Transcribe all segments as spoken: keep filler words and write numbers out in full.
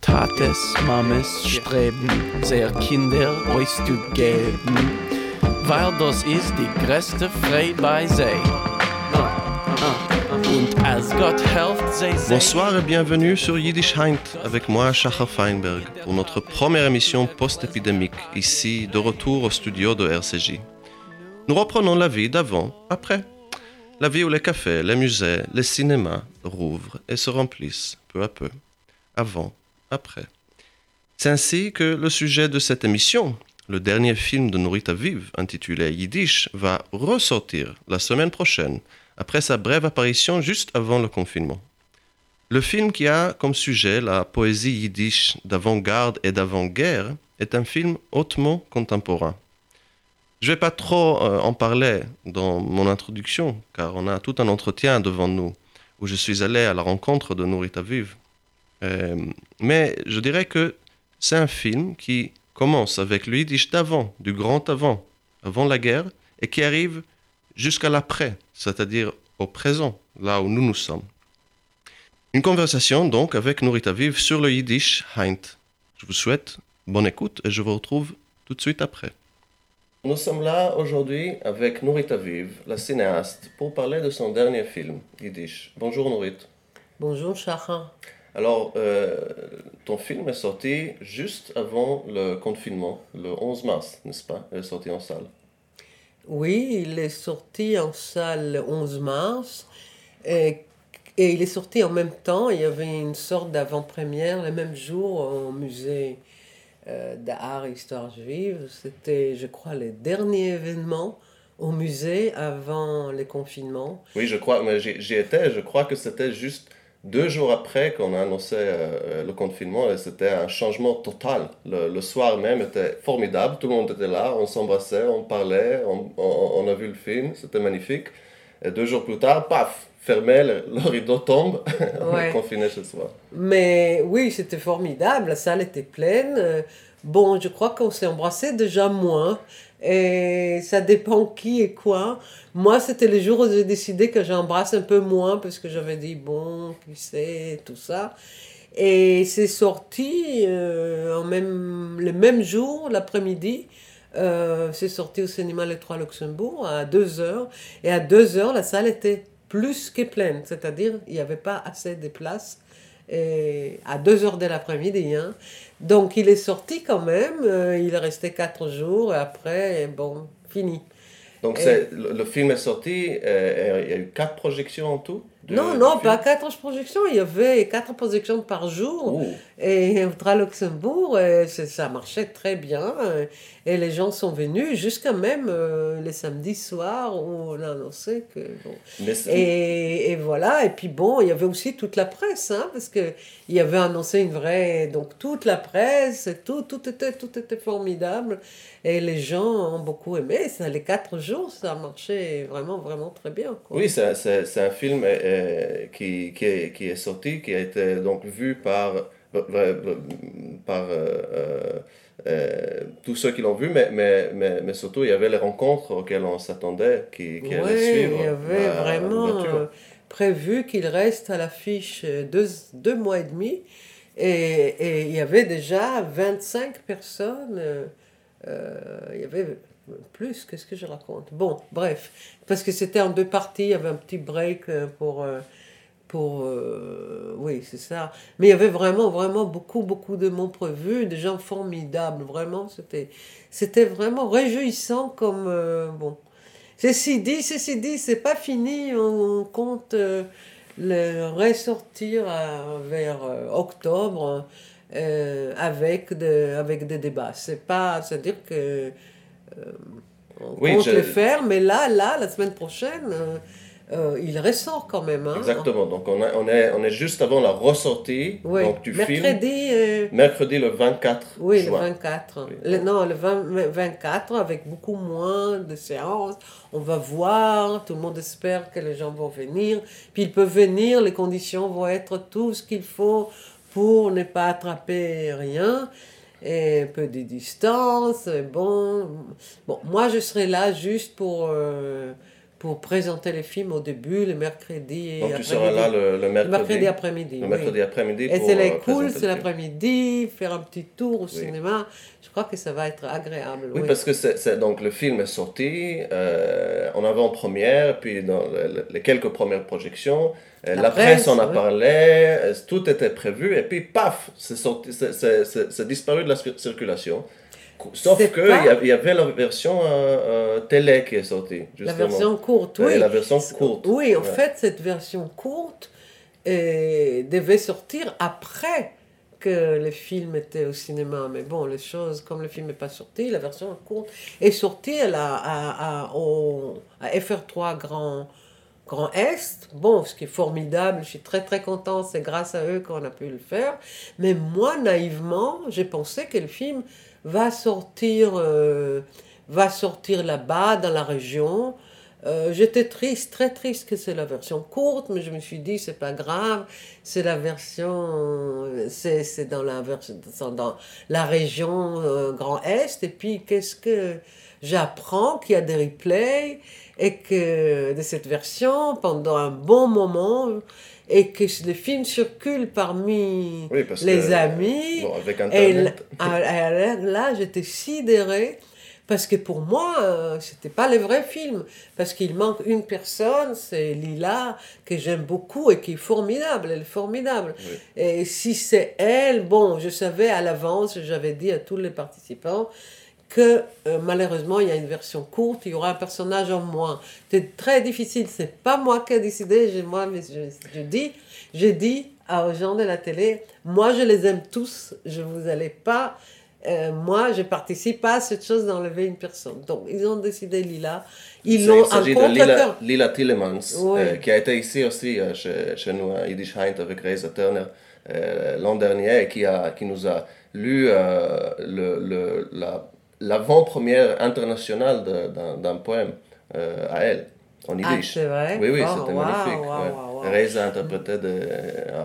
Tates, Mames streben, sehr Kinder euch zu geben, weil das ist die größte Frei bei sei. Bonsoir et bienvenue sur Yiddish Heint avec moi, Shahar Feinberg, pour notre première émission post-épidémique, ici de retour au studio de R C J. Nous reprenons la vie d'avant, après. La vie où les cafés, les musées, les cinémas rouvrent et se remplissent peu à peu. Avant, après. C'est ainsi que le sujet de cette émission, le dernier film de Nurith Aviv, intitulé Yiddish, va ressortir la semaine prochaine, après sa brève apparition juste avant le confinement. Le film qui a comme sujet la poésie yiddish d'avant-garde et d'avant-guerre est un film hautement contemporain. Je ne vais pas trop euh, en parler dans mon introduction, car on a tout un entretien devant nous, où je suis allé à la rencontre de Nurith Aviv. Euh, mais je dirais que c'est un film qui commence avec le yiddish d'avant, du grand avant, avant la guerre, et qui arrive jusqu'à l'après, c'est-à-dire au présent, là où nous nous sommes. Une conversation donc avec Nurith Aviv sur le Yiddish Heint. Je vous souhaite bonne écoute et je vous retrouve tout de suite après. Nous sommes là aujourd'hui avec Nurith Aviv, la cinéaste, pour parler de son dernier film, Yiddish. Bonjour Nurith. Bonjour Shahar. Alors, euh, ton film est sorti juste avant le confinement, le onze mars, n'est-ce pas? Il est sorti en salle. Oui, il est sorti en salle le onze mars et, et il est sorti en même temps. Il y avait une sorte d'avant-première le même jour au musée euh, d'art et histoire juive. C'était, je crois, le dernier événement au musée avant le confinement. Oui, je crois, mais j'y, j'y étais. Je crois que c'était juste deux jours après qu'on a annoncé euh, le confinement et c'était un changement total. Le, le soir même était formidable, tout le monde était là, on s'embrassait, on parlait, on, on, on a vu le film, c'était magnifique. Et deux jours plus tard, paf, fermé, le, le rideau tombe, on est confiné chez soi. Mais oui, c'était formidable, la salle était pleine. Bon, je crois qu'on s'est embrassé déjà moins. Et ça dépend qui et quoi. Moi, c'était le jour où j'ai décidé que j'embrasse un peu moins parce que j'avais dit, bon, qui sait, tout ça. Et c'est sorti euh, en même, le même jour, l'après-midi. Euh, c'est sorti au cinéma Les Trois Luxembourg à deux heures. Et à deux heures, la salle était plus que pleine. C'est-à-dire, il n'y avait pas assez de places. Et à deux heures de l'après-midi, hein. Donc il est sorti quand même, euh, il est resté quatre jours, et après, bon, fini. Donc et... c'est, le, le film est sorti, et, et il y a eu quatre projections en tout de, Non, non, pas quatre projections, il y avait quatre projections par jour, Ouh. et à Luxembourg, et ça marchait très bien, et, et les gens sont venus jusqu'à même euh, les samedis soirs où on a annoncé que... Bon. Et, et voilà, et puis bon, il y avait aussi toute la presse, hein, parce qu'il y avait annoncé une vraie... Donc toute la presse, tout, tout, était, tout était formidable, et les gens ont beaucoup aimé, ça, les quatre jours, ça marchait vraiment, vraiment très bien. Quoi. Oui, c'est, c'est, c'est un film euh, qui, qui, est, qui est sorti, qui a été donc vu par, par euh, euh, tous ceux qui l'ont vu, mais, mais, mais, mais surtout, il y avait les rencontres auxquelles on s'attendait, qui, qui ouais, allaient suivre. Il y avait la, vraiment euh, prévu qu'il reste à l'affiche deux, deux mois et demi, et, et il y avait déjà vingt-cinq personnes, euh, euh, il y avait... Plus, qu'est-ce que je raconte? Bon, bref, parce que c'était en deux parties, il y avait un petit break pour... pour euh, oui, c'est ça. Mais il y avait vraiment, vraiment beaucoup, beaucoup de monde prévu, des gens formidables, vraiment, c'était, c'était vraiment réjouissant comme... Euh, bon, ceci dit, ceci dit, c'est pas fini, on compte euh, le ressortir à, vers euh, octobre euh, avec, de, avec des débats. C'est pas... C'est-à-dire que... Euh, on oui, compte je... le faire, mais là, là, la semaine prochaine, euh, euh, il ressort quand même. Hein? Exactement, donc on, a, on, est, on est juste avant la ressortie oui. donc, du mercredi, film. Euh... Mercredi le vingt-quatre oui, juin. Le vingt-quatre. Oui, le vingt-quatre. Non, le vingt, vingt-quatre, avec beaucoup moins de séances. On va voir, tout le monde espère que les gens vont venir. Puis ils peuvent venir, les conditions vont être tout ce qu'il faut pour ne pas attraper rien. Et un peu de distance, bon, bon moi je serai là juste pour, euh, pour présenter les films au début, le mercredi après-midi. Donc tu seras là le, le mercredi après-midi. Le mercredi après-midi. Oui. Après et c'est euh, cool, c'est l'après-midi, faire un petit tour au oui. cinéma. Je crois que ça va être agréable. Oui, oui. Parce que c'est, c'est, donc, le film est sorti, euh, on avait en première, puis dans le, les quelques premières projections, la, la presse, presse en a oui. parlé, tout était prévu, et puis paf, c'est, sorti, c'est, c'est, c'est, c'est disparu de la circulation. Sauf qu'il y avait la version euh, euh, télé qui est sortie, justement. La version courte, oui. Et la version courte. Oui, en ouais. fait, cette version courte euh, devait sortir après que le film était au cinéma. Mais bon, les choses, comme le film n'est pas sorti, la version courte est sortie à, la, à, à, au, à F R trois Grand, Grand Est. Bon, ce qui est formidable, je suis très très contente, c'est grâce à eux qu'on a pu le faire. Mais moi, naïvement, j'ai pensé que le film... va sortir, euh, va sortir là-bas, dans la région. Euh, j'étais triste, très triste que c'est la version courte, mais je me suis dit, c'est pas grave, c'est la version, c'est, c'est dans la version, dans la région euh, Grand Est, et puis qu'est-ce que j'apprends qu'il y a des replays, et que de cette version, pendant un bon moment, et que le film circule parmi oui, les que, amis. Bon, avec Internet. Et là, là, j'étais sidérée, parce que pour moi, c'était pas le vrai film. Parce qu'il manque une personne, c'est Lila, que j'aime beaucoup et qui est formidable. Elle est formidable. Oui. Et si c'est elle, bon, je savais à l'avance, j'avais dit à tous les participants, que euh, malheureusement, il y a une version courte, il y aura un personnage en moins. C'est très difficile, c'est pas moi qui ai décidé, j'ai, moi, mais je, je dis, je dis à, aux gens de la télé, moi je les aime tous, je vous allez pas, euh, moi je participe pas à cette chose d'enlever une personne. Donc ils ont décidé Lila, ils l'ont un contre-cœur. Lila Thielemans, oui. euh, qui a été ici aussi euh, chez, chez nous à Yiddish Heint avec Reza Turner euh, l'an dernier, et qui, a, qui nous a lu euh, le, le, la... l'avant-première internationale de, d'un, d'un poème euh, à elle, en yiddish. Ah, c'est vrai? Oui, oui, oh, c'était wow, magnifique. Wow, ouais. wow, wow. Reza interprétait, de,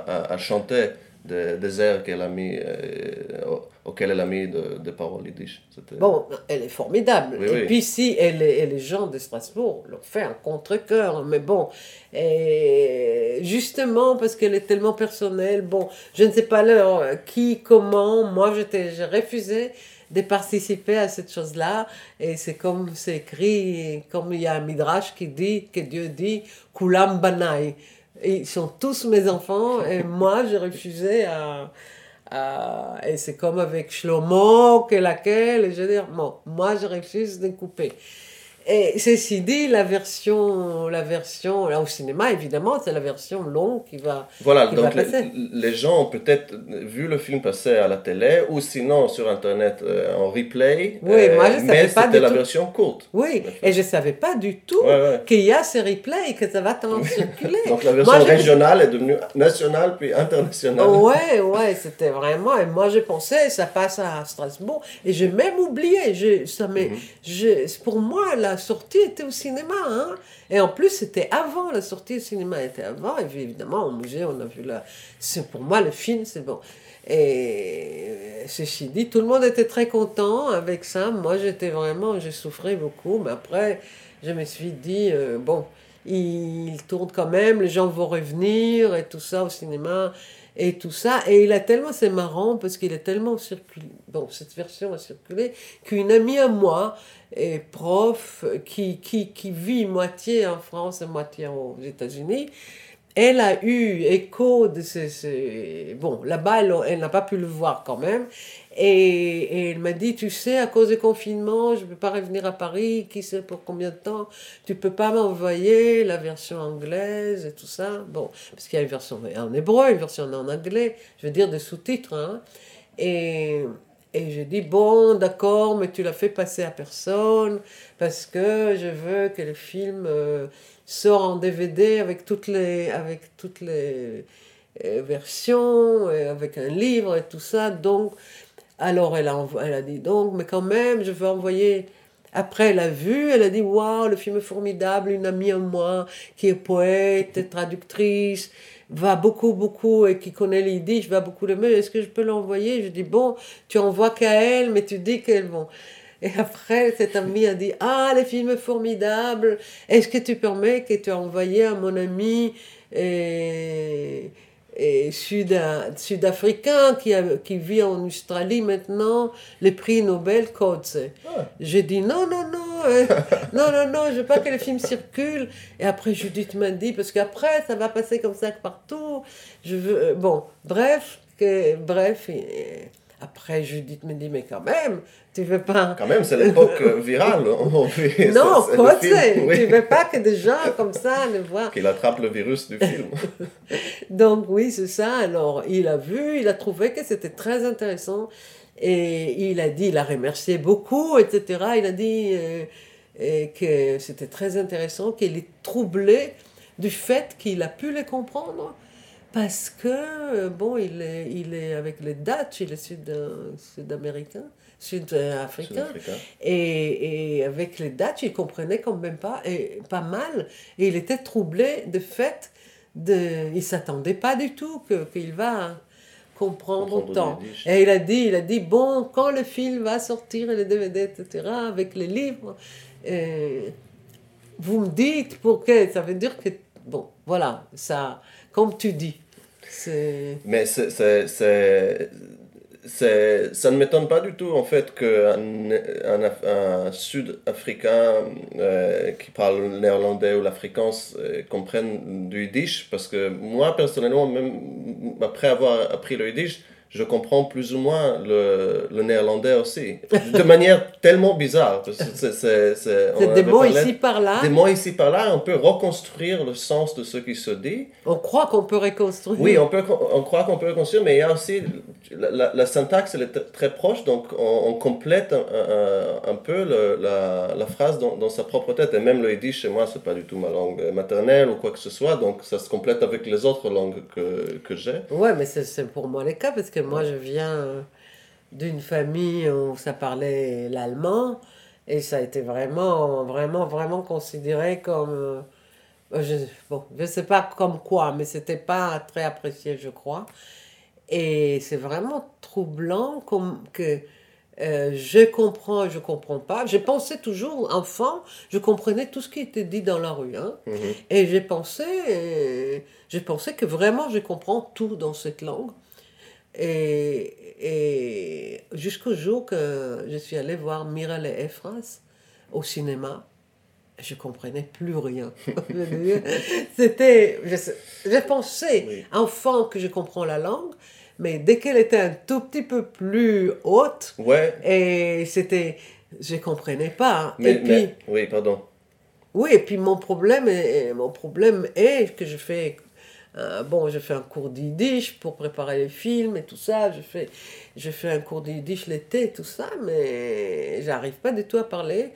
a, a chanté de, des airs qu'elle a mis, euh, auxquels elle a mis de, de paroles yiddish. C'était... Bon, elle est formidable. Oui, et oui. puis si, elle, et les gens de Strasbourg l'ont fait un contre-cœur, mais bon, et justement parce qu'elle est tellement personnelle, bon, je ne sais pas alors, qui, comment, moi j'étais, j'ai refusé de participer à cette chose-là, et c'est comme c'est écrit, comme il y a un midrash qui dit, que Dieu dit, « Kulam banai ». Ils sont tous mes enfants, et moi, j'ai refusé à, à... Et c'est comme avec Shlomo, que laquelle, et je veux dire, bon, moi, je refuse de couper. Et ceci dit, la version, la version, là au cinéma, évidemment, c'est la version longue qui va Voilà, qui donc va passer. Les, les gens ont peut-être vu le film passer à la télé, ou sinon sur Internet euh, en replay, oui, euh, moi, je mais pas c'était la tout. version courte. Oui, et je ne savais pas du tout ouais, ouais. qu'il y a ces replays, que ça va tant circuler. Donc la version moi, régionale je... est devenue nationale puis internationale. Oui, oui, c'était vraiment, et moi je pensais, ça passe à Strasbourg, et j'ai même oublié, je, ça m'est, mm-hmm. je, pour moi, là, la sortie était au cinéma, hein? Et en plus c'était avant, la sortie au cinéma était avant, et puis évidemment au musée on a vu la... C'est pour moi le film, c'est bon. Et ceci dit, tout le monde était très content avec ça, moi j'étais vraiment, j'ai souffré beaucoup, mais après je me suis dit, euh, bon, il tourne quand même, les gens vont revenir, et tout ça au cinéma, et tout ça, et il a tellement, c'est marrant, parce qu'il est tellement circulé, bon, cette version a circulé, qu'une amie à moi, et prof qui, qui, qui vit moitié en France et moitié aux États-Unis, elle a eu écho de ce... ce... Bon, là-bas, elle, elle n'a pas pu le voir quand même. Et, et elle m'a dit, tu sais, à cause du confinement, je ne peux pas revenir à Paris, qui sait pour combien de temps, tu ne peux pas m'envoyer la version anglaise et tout ça. Bon, parce qu'il y a une version en hébreu, une version en anglais, je veux dire des sous-titres. Hein. Et... Et je dis, bon, d'accord, mais tu l'as fait passer à personne, parce que je veux que le film euh, sorte en D V D avec toutes les, avec toutes les euh, versions, et avec un livre et tout ça. Donc, alors elle a, elle a dit, donc, mais quand même, je veux envoyer... Après, elle a vu, elle a dit, waouh, le film est formidable, une amie à moi, qui est poète, traductrice, va beaucoup, beaucoup, et qui connaît les yiddish, va beaucoup l'aimer, est-ce que je peux l'envoyer? Je dis, bon, tu envoies qu'à elle, mais tu dis qu'elles vont. Et après, cet ami a dit « Ah, le film est formidable. Est-ce que tu permets que tu as envoyé à mon ami et, et sud, sud-africain qui, a, qui vit en Australie maintenant le prix Nobel Coates. Ah. » J'ai dit « Non, non, non. Euh, non, non, non. Je veux pas que le film circule. » Et après, Judith m'a dit « Parce qu'après, ça va passer comme ça partout. » Je veux, euh, bon, bref, que, bref... Et, après, Judith me dit, mais quand même, tu veux pas... Quand même, c'est l'époque virale. On fait non, ça, quoi film, oui. Tu veux pas que des gens comme ça le voient. Qu'il attrape le virus du film. Donc oui, c'est ça. Alors, il a vu, il a trouvé que c'était très intéressant. Et il a dit, il a remercié beaucoup, et cetera. Il a dit euh, et que c'était très intéressant, qu'il est troublé du fait qu'il a pu le comprendre. Parce que, bon, il est, il est avec les Dutch, il est sud, sud-américain, sud-africain, sud-africain. Et, et avec les Dutch, il comprenait quand même pas, et pas mal, et il était troublé de fait, de, il ne s'attendait pas du tout que, qu'il va comprendre, comprendre autant. Et il a dit, il a dit, bon, quand le film va sortir, les D V D, et cetera, avec les livres, et vous me dites pour que, ça veut dire que, bon, voilà, ça, comme tu dis. C'est... Mais c'est, c'est, c'est, c'est, ça ne m'étonne pas du tout, en fait, qu'un un, un Sud-Africain euh, qui parle néerlandais ou l'africain euh, comprenne du yiddish, parce que moi, personnellement, même après avoir appris le yiddish, je comprends plus ou moins le, le néerlandais aussi, de manière tellement bizarre. C'est, c'est, c'est, c'est des mots parlé, ici par là. Des mots ici par là, on peut reconstruire le sens de ce qui se dit. On croit qu'on peut reconstruire. Oui, on, peut, on croit qu'on peut reconstruire, mais il y a aussi, la, la, la syntaxe elle est très proche, donc on, on complète un, un, un peu le, la, la phrase dans, dans sa propre tête. Et même le yiddish, chez moi, c'est pas du tout ma langue maternelle ou quoi que ce soit, donc ça se complète avec les autres langues que, que j'ai. Oui, mais c'est, c'est pour moi le cas, parce que moi, je viens d'une famille où ça parlait l'allemand et ça a été vraiment, vraiment, vraiment considéré comme... Je, bon, je sais pas comme quoi, mais c'était pas très apprécié, je crois. Et c'est vraiment troublant comme, que euh, je comprends, je comprends pas. Je pensais toujours, enfant, je comprenais tout ce qui était dit dans la rue. Hein. Mmh. Et je pensais, je pensais que vraiment, je comprends tout dans cette langue. Et, et jusqu'au jour que je suis allée voir Mireille Efras au cinéma, je ne comprenais plus rien. C'était, je, je pensais, oui. Enfant, que je comprends la langue, mais dès qu'elle était un tout petit peu plus haute, ouais. Et c'était, je ne comprenais pas. Mais, et puis, mais, oui, pardon. Oui, et puis mon problème est, mon problème est que je fais... Euh, bon, je fais un cours de yiddish pour préparer les films et tout ça. Je fais, je fais un cours de yiddish l'été et tout ça, mais j'arrive pas du tout à parler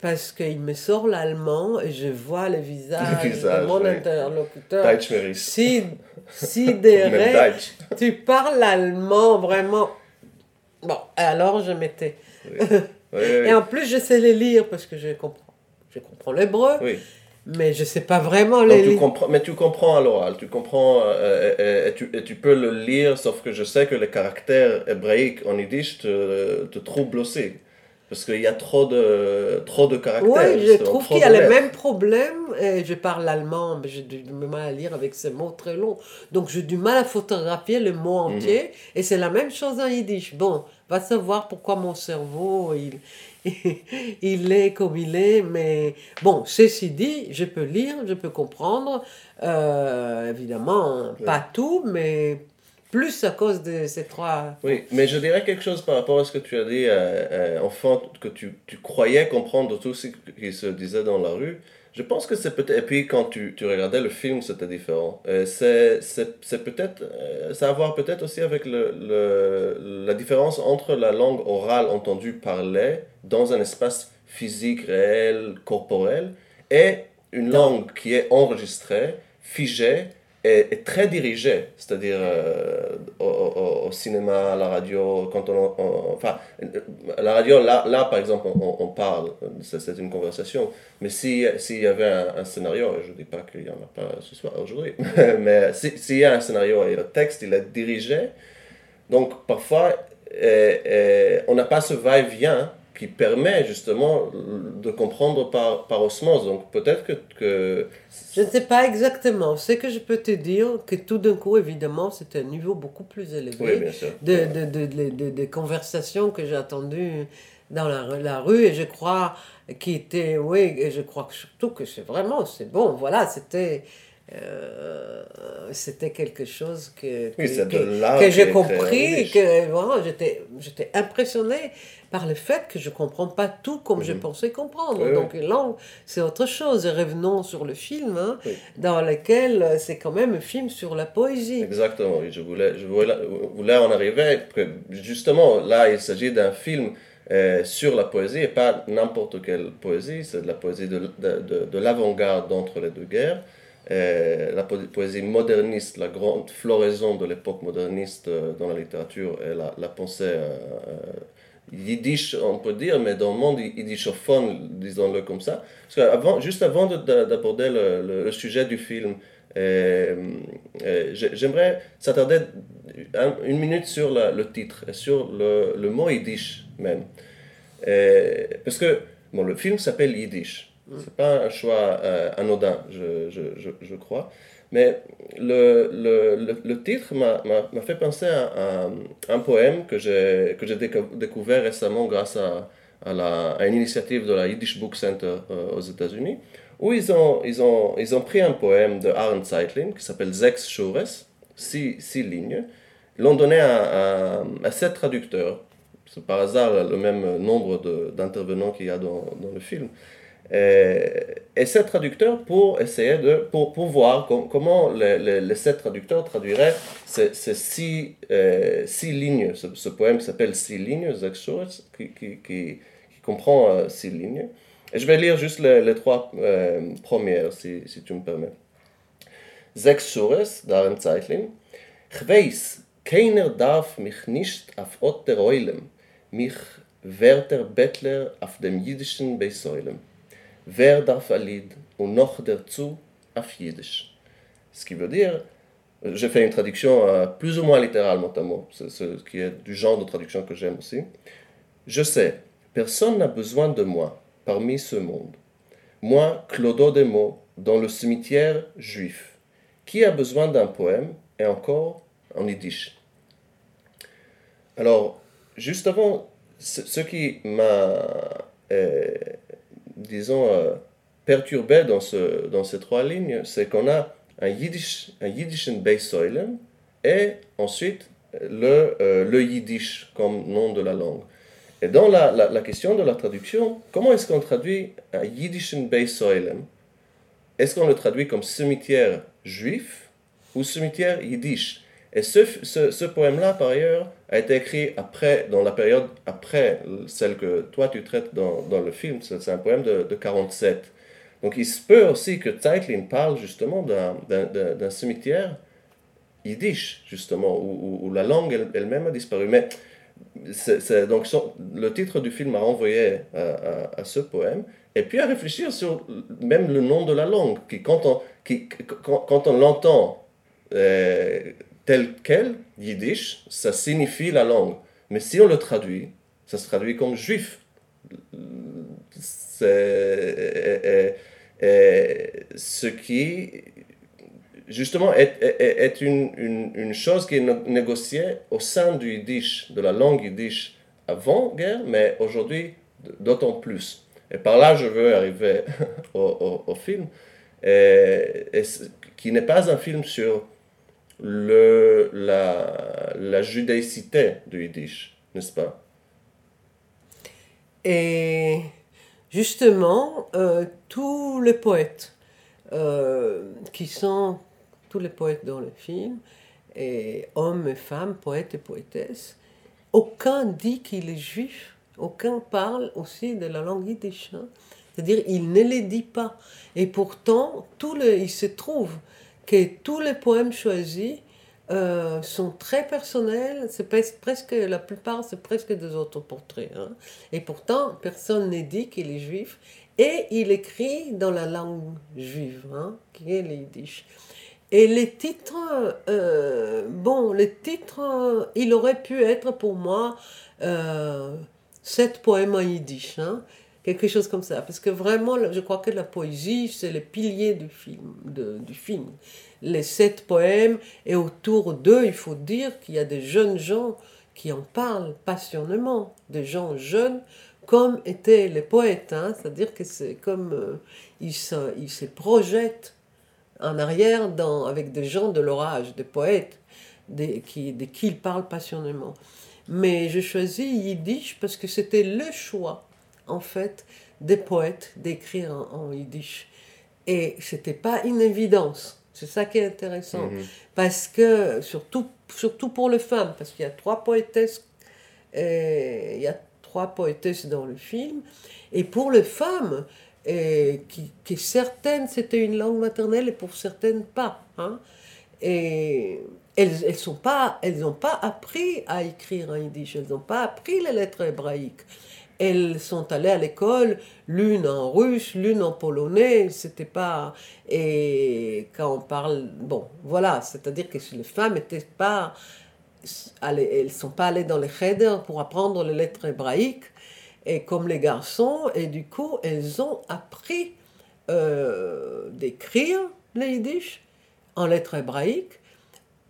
parce qu'il me sort l'allemand et je vois le visage, le visage de mon oui. interlocuteur. Si, si derrière, tu parles l'allemand vraiment. Bon, alors je m'étais. Oui. Oui, et en plus, je sais les lire parce que je comprends, je comprends l'hébreu. Oui. Mais je ne sais pas vraiment les lire. Mais tu comprends à l'oral, tu comprends euh, et, et, tu, et tu peux le lire, sauf que je sais que les caractères hébraïques en yiddish te, te troublent aussi. Parce qu'il y a trop de, trop de caractères. Oui, je trouve qu'il y a le même problème. Et je parle l'allemand, mais j'ai du mal à lire avec ces mots très longs. Donc j'ai du mal à photographier le mot entier. Mm-hmm. Et c'est la même chose en yiddish. Bon, va savoir pourquoi mon cerveau... il il est comme il est, mais bon, ceci dit, je peux lire, je peux comprendre, euh, évidemment, oui. Pas tout, mais plus à cause de ces trois... Oui, mais je dirais quelque chose par rapport à ce que tu as dit, euh, euh, enfant, que tu, tu croyais comprendre tout ce qui se disait dans la rue. Je pense que c'est peut-être... Et puis, quand tu, tu regardais le film, c'était différent. Euh, c'est, c'est, c'est peut-être... Euh, ça a à voir peut-être aussi avec le, le, la différence entre la langue orale entendue parlée dans un espace physique, réel, corporel, et une langue qui est enregistrée, figée, et, et très dirigée. C'est-à-dire euh, au, au, au cinéma, à la radio, quand on... on enfin, à la radio, là, là par exemple, on, on parle, c'est, c'est une conversation. Mais s'il si y avait un, un scénario, je ne dis pas qu'il n'y en a pas ce soir, aujourd'hui, mais s'il si y a un scénario et le texte, il est dirigé, donc parfois, et, et on n'a pas ce va-et-vient qui permet justement de comprendre par, par osmose. Donc peut-être que, que... Je ne sais pas exactement. Ce que je peux te dire, que tout d'un coup, évidemment, c'est un niveau beaucoup plus élevé oui, de, ouais. de, de, de, de, de conversations que j'ai attendues dans la, la rue, et je crois qu'il était... Oui, et je crois surtout que c'est vraiment... C'est bon, voilà, c'était... Euh, c'était quelque chose que, que, oui, que, que j'ai compris, que voilà, j'étais, j'étais impressionnée par le fait que je ne comprends pas tout comme mm-hmm. je pensais comprendre. Oui, donc oui. Là, c'est autre chose. Revenons sur le film, hein, oui. dans lequel c'est quand même un film sur la poésie. Exactement, je voulais, je voulais, voulais en arriver, que justement, là, il s'agit d'un film Euh, sur la poésie, et pas n'importe quelle poésie, c'est de la poésie de, de, de, de l'avant-garde entre les deux guerres, euh, la poésie moderniste, la grande floraison de l'époque moderniste euh, dans la littérature et la, la pensée euh, yiddish, on peut dire, mais dans le monde yiddishophone, disons-le comme ça. Parce qu'avant, juste avant de, de, d'aborder le, le, le sujet du film, euh, euh, j'aimerais s'attarder un, une minute sur la, le titre, sur le, le mot yiddish. Même. Euh, parce que bon, le film s'appelle Yiddish. Ce n'est pas un choix euh, anodin, je, je, je, je crois. Mais le, le, le, le titre m'a, m'a, m'a fait penser à, à un poème que j'ai, que j'ai découvert récemment grâce à, à, la, à une initiative de la Yiddish Book Center euh, aux États-Unis, où ils ont, ils, ont, ils ont pris un poème de Aaron Zeitlin qui s'appelle Sechs Shures, six, six lignes, l'ont donné à, à, à sept traducteurs. C'est par hasard le même nombre de, d'intervenants qu'il y a dans, dans le film. Et, et sept traducteurs pour essayer de... pour, pour voir com- comment les, les, les sept traducteurs traduiraient ces, ces six, euh, six lignes. Ce, ce poème s'appelle « Six lignes », qui, qui, qui, qui comprend euh, six lignes. Et je vais lire juste les, les trois euh, premières, si, si tu me permets. « Sechs Shures » d'Aaron Zeitlin. « Ich weiß, keiner darf mich nicht auf Otter Eulen. Mich Werther Bettler auf dem jüdischen Beisäulem. Wer darf Alid und noch dazu auf Jiddisch. » Ce qui veut dire, je fais une traduction euh, plus ou moins littérale, notamment, c'est ce qui est du genre de traduction que j'aime aussi. Je sais, personne n'a besoin de moi parmi ce monde. Moi, Clodo de Meaux, dans le cimetière juif. Qui a besoin d'un poème et encore en Yiddish. Alors, juste avant, ce, ce qui m'a, euh, disons, euh, perturbé dans, ce, dans ces trois lignes, c'est qu'on a un Yiddish, un Yiddishn Beisoilem, et ensuite le, euh, le Yiddish comme nom de la langue. Et dans la, la, la question de la traduction, comment est-ce qu'on traduit un Yiddishn Beisoilem? Est-ce qu'on le traduit comme cimetière juif ou cimetière Yiddish? Et ce, ce, ce poème-là, par ailleurs, a été écrit après, dans la période après celle que toi tu traites dans, dans le film. C'est, c'est un poème de, de quarante-sept. Donc il se peut aussi que Zeitlin parle justement d'un, d'un, d'un, d'un cimetière yiddish, justement, où, où, où la langue elle, elle-même a disparu. Mais c'est, c'est, donc, son, le titre du film a renvoyé à, à, à ce poème. Et puis à réfléchir sur même le nom de la langue, qui quand on, qui, quand, quand on l'entend... Euh, tel quel, Yiddish, ça signifie la langue. Mais si on le traduit, ça se traduit comme juif. C'est... Et, et, ce qui, justement, est, est, est une, une, une chose qui est négociée au sein du Yiddish, de la langue Yiddish avant-guerre, mais aujourd'hui d'autant plus. Et par là, je veux arriver au, au, au film, et, et, qui n'est pas un film sur... Le, la, la judaïcité du Yiddish, n'est-ce pas? Et justement, euh, tous les poètes euh, qui sont tous les poètes dans le film, et hommes et femmes, poètes et poétesses, aucun dit qu'il est juif, aucun parle aussi de la langue yiddish. Hein? C'est-à-dire, il ne les dit pas. Et pourtant, tout le, il se trouve que tous les poèmes choisis euh, sont très personnels, c'est presque, la plupart c'est presque des autoportraits. Hein. Et pourtant, personne n'est dit qu'il est juif, et il écrit dans la langue juive, hein, qui est le yiddish. Et les titres, euh, bon, les titres, il aurait pu être pour moi... Euh, « sept poèmes en yiddish, hein, quelque chose comme ça. Parce que vraiment, je crois que la poésie, c'est le pilier du film. De, du film. Les sept poèmes, et autour d'eux, il faut dire qu'il y a des jeunes gens qui en parlent passionnément, des gens jeunes, comme étaient les poètes, hein, c'est-à-dire que c'est comme euh, ils, se, ils se projettent en arrière dans, avec des gens de leur âge, des poètes, des, qui, de qui ils parlent passionnément. Mais je choisis Yiddish parce que c'était le choix, en fait, des poètes d'écrire en, en Yiddish. Et c'était pas une évidence, c'est ça qui est intéressant, mmh. parce que, surtout, surtout pour les femmes, parce qu'il y a trois poétesses, et il y a trois poétesses dans le film, et pour les femmes, et qui, qui certaines c'était une langue maternelle et pour certaines pas, hein. Et elles elles sont pas elles n'ont pas appris à écrire en yiddish, elles n'ont pas appris les lettres hébraïques, elles sont allées à l'école, l'une en russe, l'une en polonais, c'était pas, et quand on parle, bon voilà, c'est-à-dire que les femmes n'étaient pas allées, elles sont pas allées dans les cheder pour apprendre les lettres hébraïques. Et comme les garçons, et du coup, elles ont appris euh, d'écrire le yiddish en lettres hébraïques.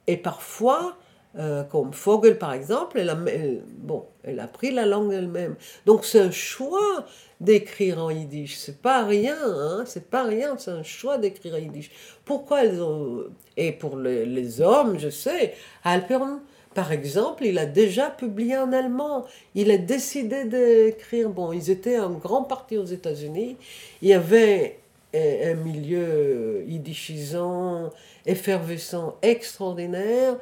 Et parfois, euh, comme Vogel par exemple, elle a, elle, bon, elle a appris la langue elle-même. Donc c'est un choix d'écrire en yiddish. C'est pas rien, hein, c'est pas rien, c'est un choix d'écrire en yiddish. Pourquoi elles ont. Et pour les, les hommes, je sais, Alpern, par exemple, il a déjà publié en allemand, il a décidé d'écrire, bon, ils étaient en grande partie aux États-Unis, il y avait un milieu yiddishisant, effervescent, extraordinaire,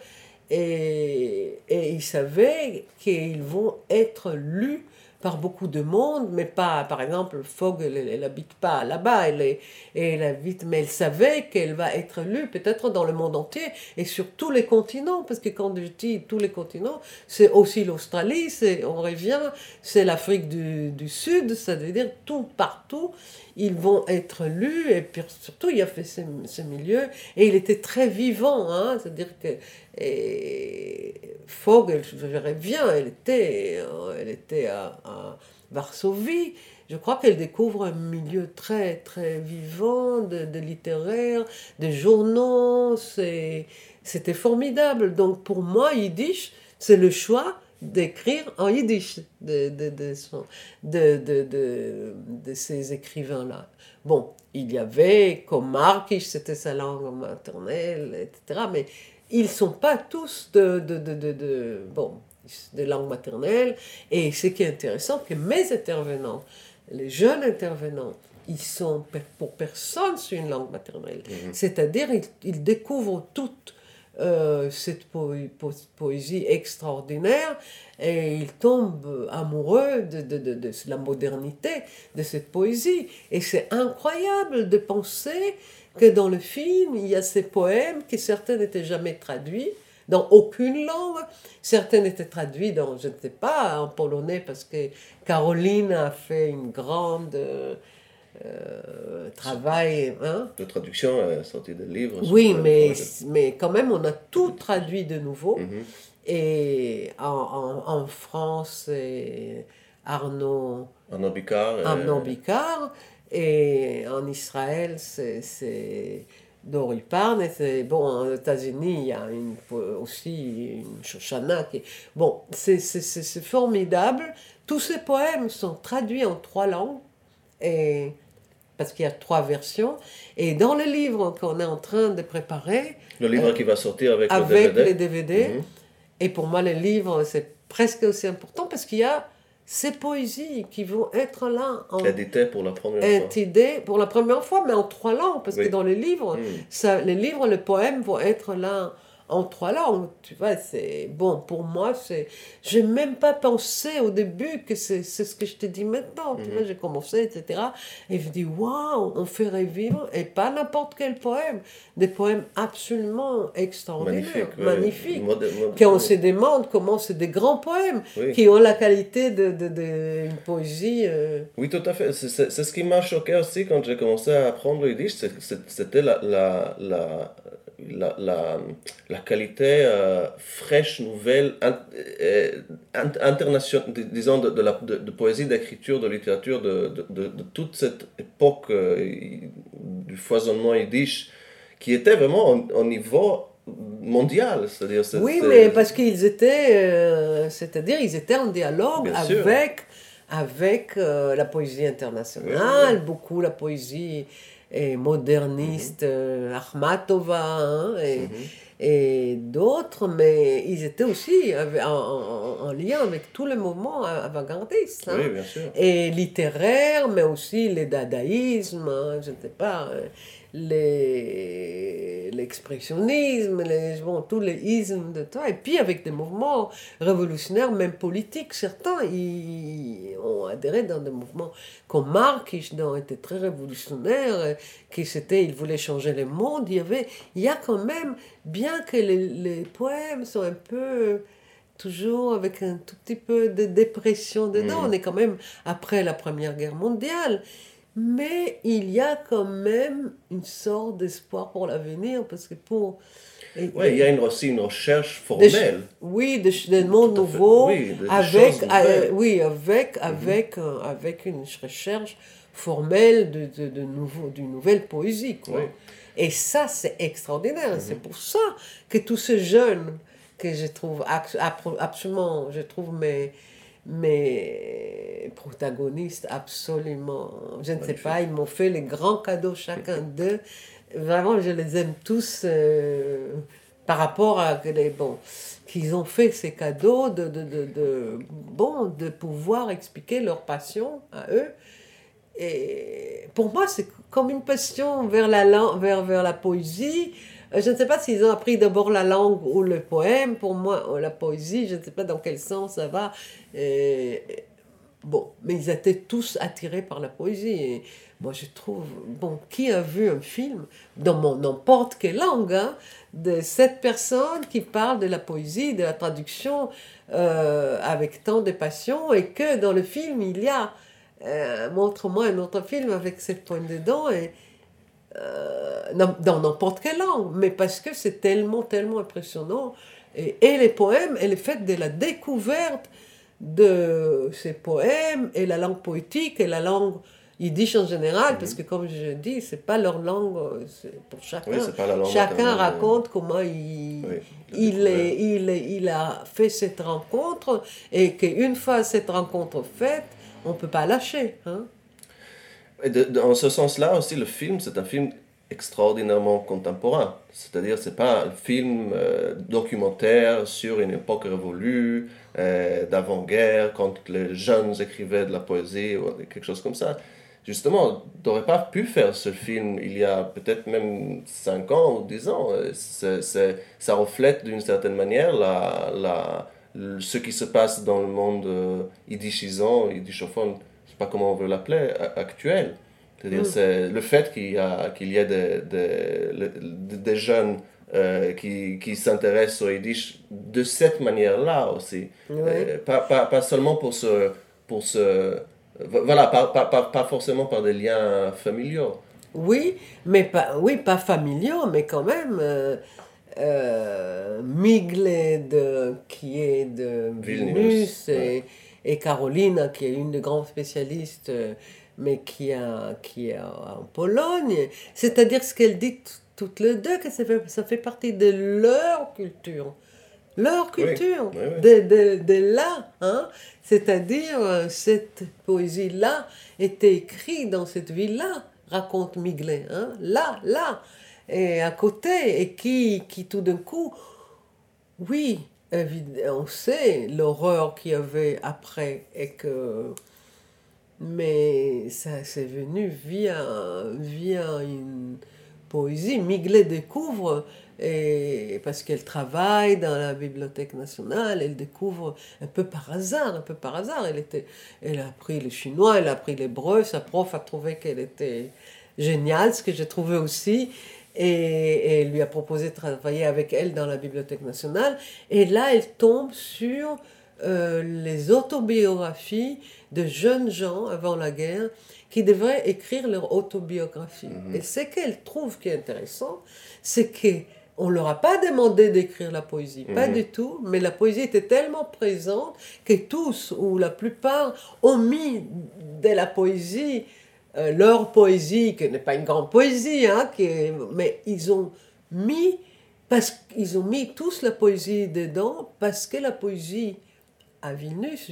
et, et ils savaient qu'ils vont être lus par beaucoup de monde, mais pas, par exemple, Fogg, elle n'habite pas là-bas, elle, est, elle habite, mais elle savait qu'elle va être lue peut-être dans le monde entier et sur tous les continents, parce que quand je dis tous les continents, c'est aussi l'Australie, c'est, on revient, c'est l'Afrique du, du Sud, ça veut dire tout, partout, ils vont être lus, et puis surtout il a fait ce, ce milieu, et il était très vivant, hein, c'est-à-dire que et Fogg, elle, je reviens, elle était, elle était à, à Varsovie, je crois qu'elle découvre un milieu très très vivant, de, de littéraire, de journaux, c'est, c'était formidable, donc pour moi Yiddish, c'est le choix d'écrire en yiddish de, de, de, son, de, de, de, de ces écrivains-là. Bon, il y avait, comme Markish, c'était sa langue maternelle, et cetera, mais ils ne sont pas tous de, de, de, de, de, bon, de langue maternelle, et ce qui est intéressant, que mes intervenants, les jeunes intervenants, ils sont pour personne sur une langue maternelle, mmh. c'est-à-dire ils, ils découvrent toutes Euh, cette po- po- poésie extraordinaire, et il tombe amoureux de, de, de, de la modernité de cette poésie, et c'est incroyable de penser que dans le film il y a ces poèmes qui certains n'étaient jamais traduits dans aucune langue, certains étaient traduits dans, je ne sais pas, en polonais, parce que Caroline a fait une grande euh, Euh, travail, hein? De traduction à la sortie de livres. Oui, mais, mais quand même, on a tout traduit de nouveau. Mm-hmm. Et en, en, en France, et Arnaud, Arnaud Bicard. Arnaud euh... Bicard. Et en Israël, c'est, c'est Dorit Parnet. Bon, aux États-Unis, il y a une, aussi une Shoshana. Qui... Bon, c'est, c'est, c'est, c'est formidable. Tous ces poèmes sont traduits en trois langues. Et parce qu'il y a trois versions, et dans le livre qu'on est en train de préparer, le livre euh, qui va sortir avec, avec le D V D, les D V D, mm-hmm. et pour moi le livre c'est presque aussi important parce qu'il y a ces poésies qui vont être là en édité pour la première fois, édité pour la première fois mais en trois langues, parce oui. que dans les livres, mm. ça, les livres, les poèmes vont être là en trois langues, tu vois, c'est bon pour moi, c'est, j'ai même pas pensé au début que c'est, c'est ce que je te dis maintenant, tu vois, j'ai commencé, et cetera. Et je dis, waouh, on fait revivre, et pas n'importe quel poème, des poèmes absolument extraordinaires, magnifiques, magnifiques, oui. magnifiques oui. qu'on oui. se demande comment c'est des grands poèmes, oui. qui ont la qualité de, de, de une poésie. Euh... Oui, tout à fait, c'est, c'est, c'est ce qui m'a choqué aussi quand j'ai commencé à apprendre le yiddish, c'était la... la, la... la, la, la qualité euh, fraîche, nouvelle, int, euh, internationale, disons, de, de, la, de, de poésie, d'écriture, de littérature, de, de, de, de toute cette époque euh, du foisonnement yiddish, qui était vraiment au, au niveau mondial, c'est-à-dire... Oui, mais parce qu'ils étaient, euh, c'est-à-dire, ils étaient en dialogue avec, avec euh, la poésie internationale, oui, oui. beaucoup la poésie... et moderniste, mm-hmm. euh, Akhmatova hein, et, mm-hmm. et d'autres, mais ils étaient aussi en, en, en lien avec tout le mouvement avant-gardiste. Hein, oui, bien sûr. Et littéraire, mais aussi le dadaïsme, hein, je ne sais pas, les, l'expressionnisme, les, bon, tous les ismes de toi. Et puis avec des mouvements révolutionnaires, même politiques, certains, ils ont adhéré dans des mouvements comme Markish, qui était très révolutionnaire, qui c'était, il voulait changer le monde. Il y avait, il y a quand même, bien que les, les poèmes sont un peu... toujours avec un tout petit peu de dépression dedans, mmh. on est quand même après la Première Guerre mondiale, mais il y a quand même une sorte d'espoir pour l'avenir, parce que pour... Oui, il y a une, aussi une recherche formelle. Des, oui, des, des mots nouveaux, oui, des, des avec, euh, oui, avec, mmh. avec, euh, avec une recherche formelle de, de, de nouveau, d'une nouvelle poésie. Quoi. Oui. Et ça, c'est extraordinaire, mmh. c'est pour ça que tous ces jeunes... que je trouve absolument, je trouve mes, mes protagonistes absolument, je ne sais pas, ils m'ont fait les grands cadeaux chacun d'eux, vraiment je les aime tous euh, par rapport à, bon, qu'ils ont fait ces cadeaux de, de, de, de, bon, de pouvoir expliquer leur passion à eux. Et pour moi c'est comme une passion vers la, vers, vers la poésie. Je ne sais pas s'ils ont appris d'abord la langue ou le poème. Pour moi, la poésie, je ne sais pas dans quel sens ça va. Et... Bon, mais ils étaient tous attirés par la poésie. Et moi, je trouve... Bon, qui a vu un film, dans mon, n'importe quelle langue, hein, de cette personne qui parle de la poésie, de la traduction, euh, avec tant de passion, et que dans le film, il y a... Euh, montre-moi un autre film avec cette pointe dedans, et... Euh, dans n'importe quelle langue, mais parce que c'est tellement, tellement impressionnant. Et, et les poèmes, et le fait de la découverte de ces poèmes, et la langue poétique, et la langue yiddish en général, mm-hmm. parce que comme je dis, c'est pas leur langue, c'est pour chacun. Oui, c'est pas la langue chacun raconte comment il, oui, il, est, il, est, il a fait cette rencontre, et qu'une fois cette rencontre faite, on peut pas lâcher, hein. Et de, de, en ce sens-là aussi, le film, c'est un film extraordinairement contemporain. C'est-à-dire, c'est pas un film euh, documentaire sur une époque révolue, euh, d'avant-guerre, quand les jeunes écrivaient de la poésie ou quelque chose comme ça. Justement, on n'aurait pas pu faire ce film il y a peut-être même cinq ans ou dix ans. C'est, c'est, ça reflète d'une certaine manière la, la, le, ce qui se passe dans le monde euh, yiddishisant, yiddishophone. Pas comment on veut l'appeler, actuel. C'est-à-dire, mm. c'est le fait qu'il y a, qu'il y a des, des, des jeunes euh, qui, qui s'intéressent au yiddish de cette manière-là aussi. Oui. Euh, pas, pas, pas seulement pour ce... Pour ce voilà, pas, pas, pas, pas forcément par des liens familiaux. Oui, mais pas, oui, pas familiaux, mais quand même... Euh... Euh, Miglé de, qui est de Vilnius, Vilnius, et, ouais. et Caroline qui est une des grandes spécialistes mais qui est qui en Pologne, c'est-à-dire ce qu'elle dit t- toutes les deux, que ça fait, ça fait partie de leur culture leur culture, oui, oui, oui. De, de, de là, hein? C'est-à-dire cette poésie-là était écrite dans cette ville-là, raconte Miglé, hein? là, là et à côté, et qui, qui tout d'un coup, oui, on sait l'horreur qu'il y avait après, et que, mais ça c'est venu via, via une poésie. Miglé découvre, et, parce qu'elle travaille dans la Bibliothèque nationale, elle découvre un peu par hasard, un peu par hasard, elle, était, elle a appris le chinois, elle a appris l'hébreu, sa prof a trouvé qu'elle était géniale, ce que j'ai trouvé aussi, Et, et lui a proposé de travailler avec elle dans la Bibliothèque nationale. Et là, elle tombe sur euh, les autobiographies de jeunes gens avant la guerre qui devraient écrire leur autobiographie. Mm-hmm. Et ce qu'elle trouve qui est intéressant, c'est que On ne leur a pas demandé d'écrire la poésie, pas mmh. du tout, mais la poésie était tellement présente que tous, ou la plupart, ont mis de la poésie, euh, leur poésie, qui n'est pas une grande poésie, hein, qui est, mais ils ont mis, parce qu'ils ont mis tous la poésie dedans, parce que la poésie à Vilnius,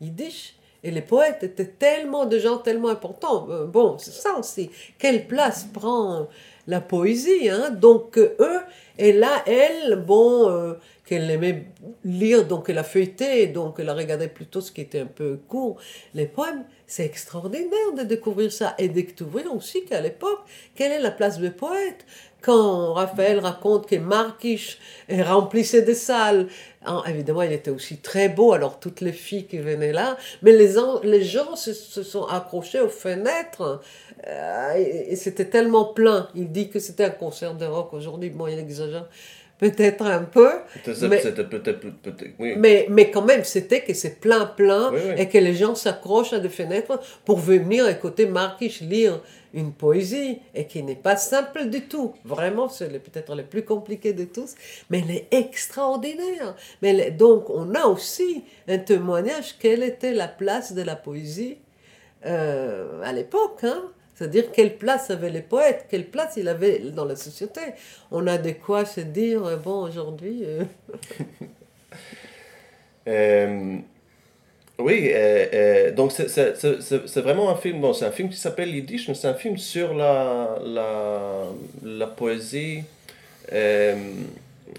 yiddish, et les poètes étaient tellement de gens tellement importants. Bon, c'est ça aussi. Quelle place prend la poésie, hein? Donc, eux, et là, elle, bon, euh, qu'elle aimait lire, donc elle a feuilleté, donc elle a regardé plutôt ce qui était un peu court, les poèmes. C'est extraordinaire de découvrir ça et de découvrir aussi qu'à l'époque, quelle est la place des poètes? Quand Raphaël raconte que Markish remplissait des salles, hein, évidemment, il était aussi très beau, alors toutes les filles qui venaient là, mais les, en, les gens se, se sont accrochés aux fenêtres, euh, et, et c'était tellement plein. Il dit que c'était un concert de rock aujourd'hui, bon, il exagère peut-être un peu, ça, mais, c'était peut-être, peut-être, oui. mais, mais quand même, c'était que c'est plein, plein, oui, oui. et que les gens s'accrochent à des fenêtres pour venir écouter Markish lire une poésie, et qui n'est pas simple du tout. Vraiment, c'est le, peut-être le plus compliqué de tous, mais elle est extraordinaire. Mais elle est, donc, on a aussi un témoignage quelle était la place de la poésie euh, à l'époque, hein? C'est-à-dire quelle place avaient les poètes, quelle place ils avaient dans la société. On a de quoi se dire, bon, aujourd'hui... Euh... euh... Oui, euh, euh, donc c'est, c'est, c'est, c'est vraiment un film, bon, c'est un film qui s'appelle Yiddish, mais c'est un film sur la, la, la poésie. Euh,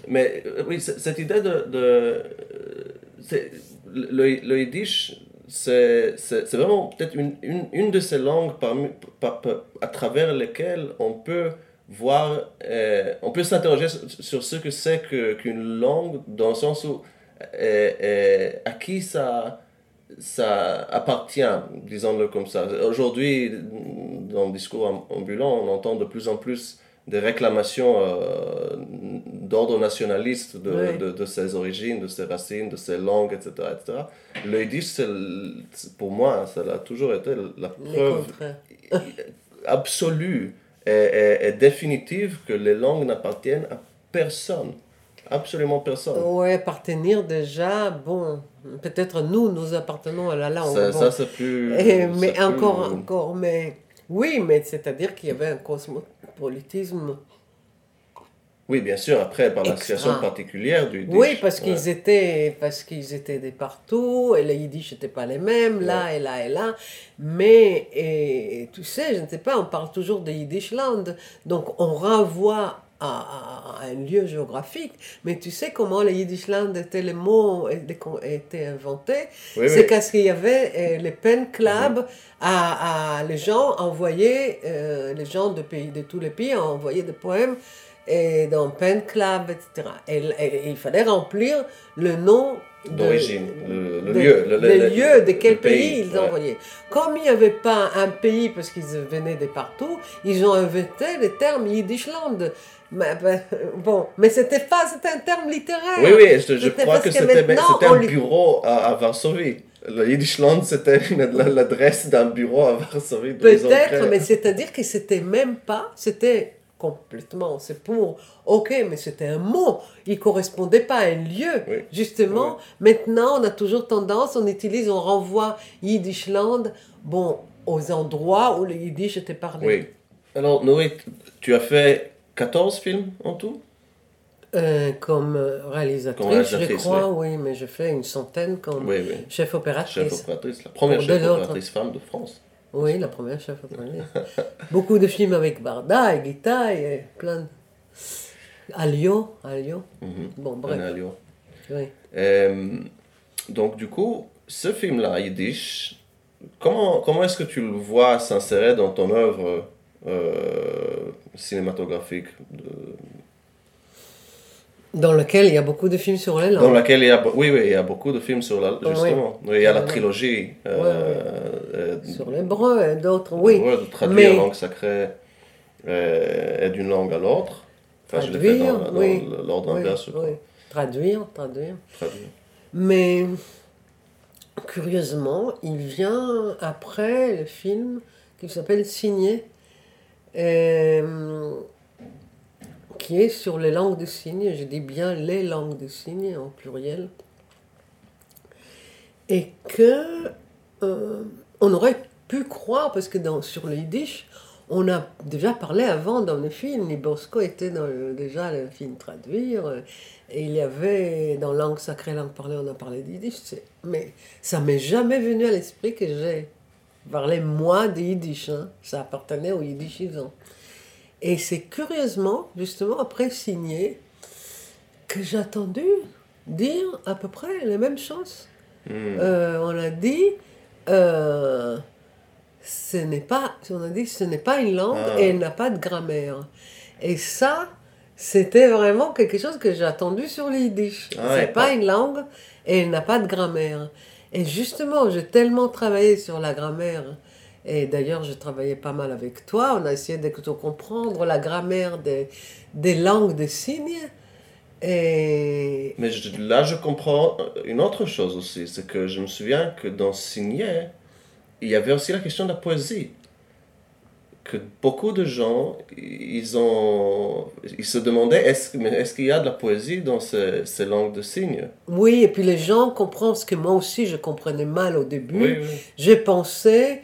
mais oui, cette idée de... de c'est, le, le Yiddish, c'est, c'est, c'est vraiment peut-être une, une, une de ces langues parmi, par, par, à travers lesquelles on peut voir, euh, on peut s'interroger sur, sur ce que c'est que, qu'une langue, dans le sens où euh, euh, à qui ça... ça appartient, disons-le comme ça. Aujourd'hui, dans le discours ambulant, on entend de plus en plus des réclamations euh, d'ordre nationaliste de, oui. de, de ses origines, de ses racines, de ses langues, et cetera, et cetera. Le yiddish, pour moi, ça a toujours été la preuve absolue et, et, et définitive que les langues n'appartiennent à personne. Absolument personne. Oui, appartenir déjà, bon, peut-être nous, nous appartenons à la langue. Ça, bon. ça c'est plus... Et, mais c'est encore, plus... encore, mais... Oui, mais c'est-à-dire qu'il y avait un cosmopolitisme... Oui, bien sûr, après, par l'association particulière du Yiddish. Oui, parce, ouais. qu'ils étaient, parce qu'ils étaient de partout, et les Yiddish n'étaient pas les mêmes, là, ouais. et là, et là. Mais, et, et, tu sais, je ne sais pas, on parle toujours de Yiddishland, donc on renvoie... À, à, à un lieu géographique, mais tu sais comment le Yiddishland était, les mots étaient inventés, oui, c'est oui. parce qu'il y avait les Pen Club, mm-hmm. à, à les gens envoyaient, euh, les gens de, pays, de tous les pays envoyaient des poèmes et dans Pen Club, et cetera. Et, et, et il fallait remplir le nom d'origine, de, le, le de, lieu, le, le, le lieu de quel pays, pays ils ouais. envoyaient. Comme il n'y avait pas un pays parce qu'ils venaient de partout, ils ont inventé le terme Yiddishland. Mais, ben, bon, mais c'était pas, c'était un terme littéraire. Oui, oui, je, je crois que, que c'était, c'était un bureau à, à Varsovie. Le Yiddishland, c'était l'adresse d'un bureau à Varsovie. Peut-être, mais c'est-à-dire que c'était même pas, c'était complètement, c'est pour, ok, mais c'était un mot, il correspondait pas à un lieu, oui. justement. Oui. Maintenant, on a toujours tendance, on utilise, on renvoie Yiddishland, bon, aux endroits où le Yiddish était parlé. Oui. Alors, Nurith, tu as fait... quatorze films en tout euh, comme, réalisatrice, comme réalisatrice, je crois, oui, oui mais j'ai fait une centaine comme oui, oui. chef opératrice. Chef opératrice, la première oh, chef opératrice femme de France. Oui, la première chef opératrice. Beaucoup de films avec Barda et Guita et plein de... À Lyon, à Lyon. Mm-hmm. Bon, bref. À Lyon. Oui. Euh, donc, du coup, ce film-là, Yiddish, comment, comment est-ce que tu le vois s'insérer dans ton œuvre Euh, cinématographique de... dans lequel il y a beaucoup de films sur la langue. Dans lequel il y a oui oui il y a beaucoup de films sur la justement oui. Oui, il y a la trilogie euh, ouais, ouais. Euh, sur l'hébreu et d'autres oui de traduire mais... langue sacrée euh, et d'une langue à l'autre enfin traduire, je l'ai fait dans, dans oui. l'ordre inverse oui, oui. traduire traduire traduire mais curieusement il vient après le film qui s'appelle Signé. Euh, qui est sur les langues de signes, je dis bien les langues de signes en pluriel, et que euh, on aurait pu croire, parce que dans, sur le yiddish, on a déjà parlé avant dans le film, et Bosco était dans le, déjà le film traduire, et il y avait dans langue sacrée, langue parlée, on a parlé de yiddish, mais ça m'est jamais venu à l'esprit que j'ai parlé moi de yiddish, hein, ça appartenait aux yiddishisants. Et c'est curieusement, justement, après signer, que j'ai attendu dire à peu près les mêmes choses. Mmh. Euh, on a dit, euh, ce n'est pas, on a dit, ce n'est pas une langue ah. et elle n'a pas de grammaire. Et ça, c'était vraiment quelque chose que j'ai attendu sur le yiddish. Ah, c'est pas une langue et elle n'a pas de grammaire. Et justement, j'ai tellement travaillé sur la grammaire. Et d'ailleurs, je travaillais pas mal avec toi. On a essayé de comprendre la grammaire des, des langues des signes. Et... Mais je, là, je comprends une autre chose aussi. C'est que je me souviens que dans Signer, il y avait aussi la question de la poésie. Que beaucoup de gens, ils, ont, ils se demandaient, est-ce, est-ce qu'il y a de la poésie dans ces, ces langues de signes? Oui, et puis les gens comprennent ce que moi aussi, je comprenais mal au début. Oui, oui. J'ai pensé...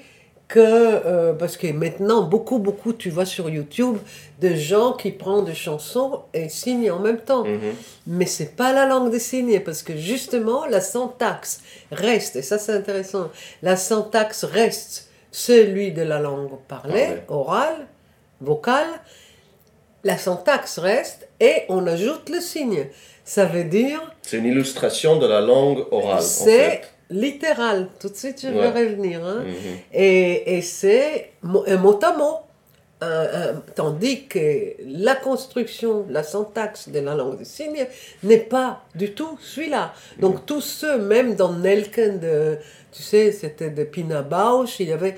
Que, euh, parce que maintenant, beaucoup, beaucoup, tu vois sur YouTube, de gens qui prennent des chansons et signent en même temps. Mm-hmm. Mais ce n'est pas la langue des signes, parce que justement, la syntaxe reste, et ça c'est intéressant, la syntaxe reste celui de la langue parlée, ah, ouais. orale, vocale, la syntaxe reste, et on ajoute le signe. Ça veut dire... C'est une illustration de la langue orale, c'est... en fait. Littéral, tout de suite je vais ouais. revenir. Hein. Mm-hmm. Et, et c'est mot à mot. Euh, euh, tandis que la construction, la syntaxe de la langue des signes n'est pas du tout celui-là. Donc mm-hmm. tous ceux, même dans Nelken, de, tu sais, c'était de Pina Bausch, il y avait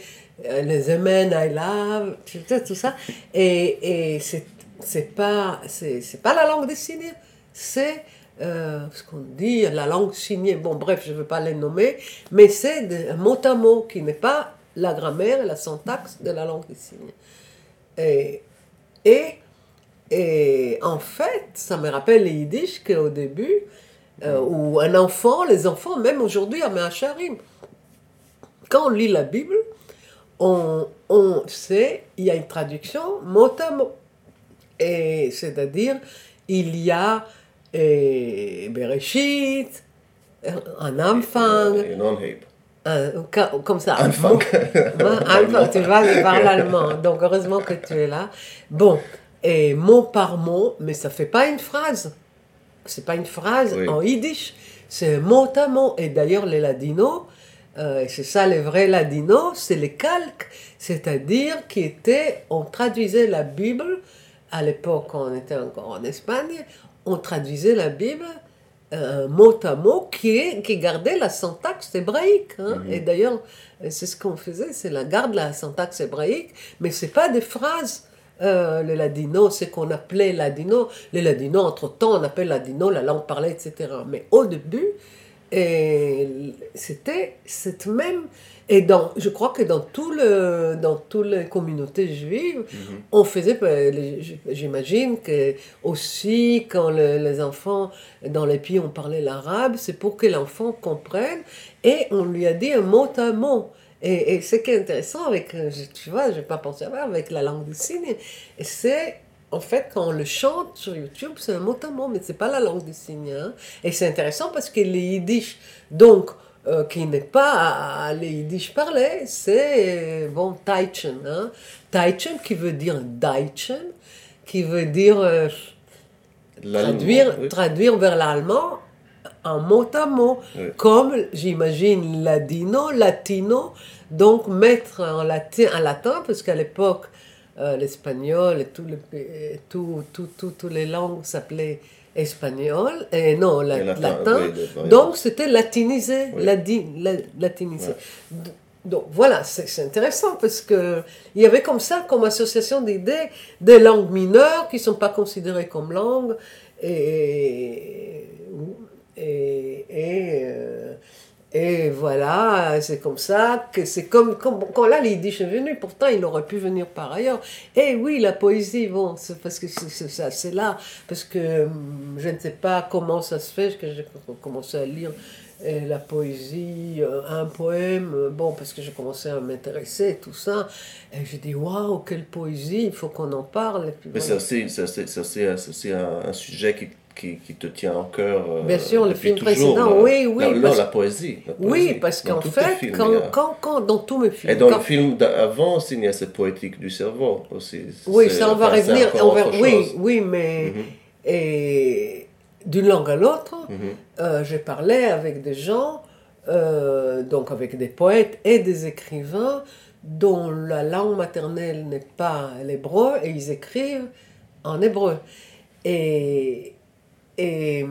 euh, les Amen, I love, tu sais, tout ça. Et, et c'est, c'est, pas, c'est, c'est pas la langue des signes, c'est. Euh, ce qu'on dit, la langue signée, bon bref, je ne veux pas les nommer, mais c'est de, mot à mot, qui n'est pas la grammaire, la syntaxe de la langue des signes. Et, et, et en fait, ça me rappelle les Yiddish qu'au début, euh, où un enfant, les enfants, même aujourd'hui, à Mehacharim, quand on lit la Bible, on, on sait, il y a une traduction mot à mot. Et c'est-à-dire, il y a et Bereshit, un Anfang, un, comme ça, Anfang, Anfang, tu vas parler allemand, donc heureusement que tu es là. Bon, et mot par mot, mais ça fait pas une phrase, c'est pas une phrase oui. en yiddish, c'est mot à mot. Et d'ailleurs les ladinos, euh, c'est ça les vrais ladinos, c'est les calques, c'est-à-dire qui étaient, on traduisait la Bible à l'époque quand on était encore en Espagne. On traduisait la Bible euh, mot à mot qui, est, qui gardait la syntaxe hébraïque. Hein? Mmh. Et d'ailleurs, c'est ce qu'on faisait, c'est la garde la syntaxe hébraïque, mais ce n'est pas des phrases. Euh, le ladino, c'est qu'on appelait ladino. Les ladinos, entre-temps, on appelle ladino la langue parlée, et cetera. Mais au début, et c'était cette même... Et dans, je crois que dans, tout le, dans toutes les communautés juives, mm-hmm. on faisait, j'imagine que aussi quand le, les enfants dans les pays ont parlé l'arabe, c'est pour que l'enfant comprenne et on lui a dit un mot à mot. Et, et ce qui est intéressant avec, tu vois, je n'ai pas pensé à ça, avec la langue des signes, c'est en fait quand on le chante sur YouTube, c'est un mot à mot, mais ce n'est pas la langue des signes. Hein. Et c'est intéressant parce que les yiddish, donc, Euh, qui n'est pas à, les Yiddish parlés, c'est, euh, bon, Taichen. Hein? Taichen qui veut dire Daichen, qui veut dire euh, traduire, oui. traduire vers l'allemand en mot à mot, oui. comme, j'imagine, ladino, latino, donc mettre en latin, en latin parce qu'à l'époque, euh, l'espagnol et tous les, tout, tout, tout, tout les langues s'appelaient espagnol, et non, la, et latin, latin. Oui, oui, oui. Donc c'était latinisé, oui. ladi, la, latinisé. Oui. Donc voilà, c'est, c'est intéressant, parce qu'il y avait comme ça, comme association d'idées, des langues mineures qui ne sont pas considérées comme langues, et, et, et, Et voilà, c'est comme ça, que c'est comme, comme quand là les Yiddish est venu, pourtant il aurait pu venir par ailleurs. Et oui, la poésie, bon, c'est parce que c'est ça, c'est là, parce que je ne sais pas comment ça se fait, parce que j'ai commencé à lire et la poésie, un poème, bon, parce que j'ai commencé à m'intéresser, tout ça, et j'ai dit, waouh, quelle poésie, il faut qu'on en parle. Puis, mais voilà. C'est un, un sujet qui... Qui, qui te tient en cœur euh, bien sûr, le film toujours, précédent, là, oui, oui. Là, parce... là, la, poésie, la poésie. Oui, parce qu'en fait, films, quand, a... quand, quand, dans tous mes films... Et dans quand... le film d'avant, il y a cette poétique du cerveau aussi. Oui, ça, on va revenir. On va... Oui, oui, mais... Mm-hmm. Et d'une langue à l'autre, mm-hmm. euh, j'ai parlé avec des gens, euh, donc avec des poètes et des écrivains, dont la langue maternelle n'est pas l'hébreu, et ils écrivent en hébreu. Et... Et,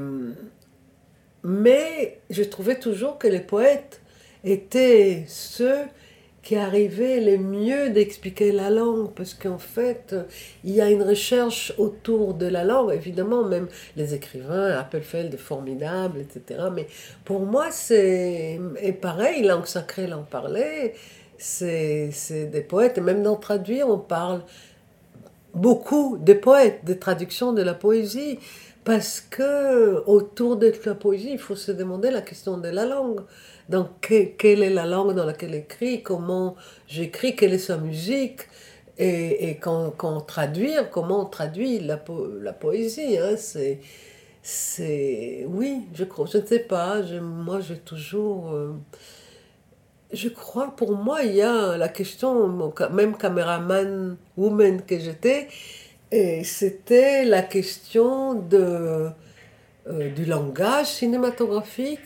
mais je trouvais toujours que les poètes étaient ceux qui arrivaient le mieux d'expliquer la langue, parce qu'en fait, il y a une recherche autour de la langue, évidemment, même les écrivains, Appelfeld est formidable, et cetera. Mais pour moi, c'est et pareil, langue sacrée, langue parlée, c'est, c'est des poètes, et même dans traduire, on parle beaucoup des poètes, des traductions de la poésie. Parce que autour de la poésie, il faut se demander la question de la langue. Donc, que, quelle est la langue dans laquelle j'écris, comment j'écris, quelle est sa musique, et, et quand, quand traduire, comment on traduit la, po- la poésie. Hein, c'est, c'est, oui, je crois, je ne sais pas, je, moi j'ai toujours... Euh, je crois, pour moi, il y a la question, même caméraman, woman que j'étais, et c'était la question de, euh, du langage cinématographique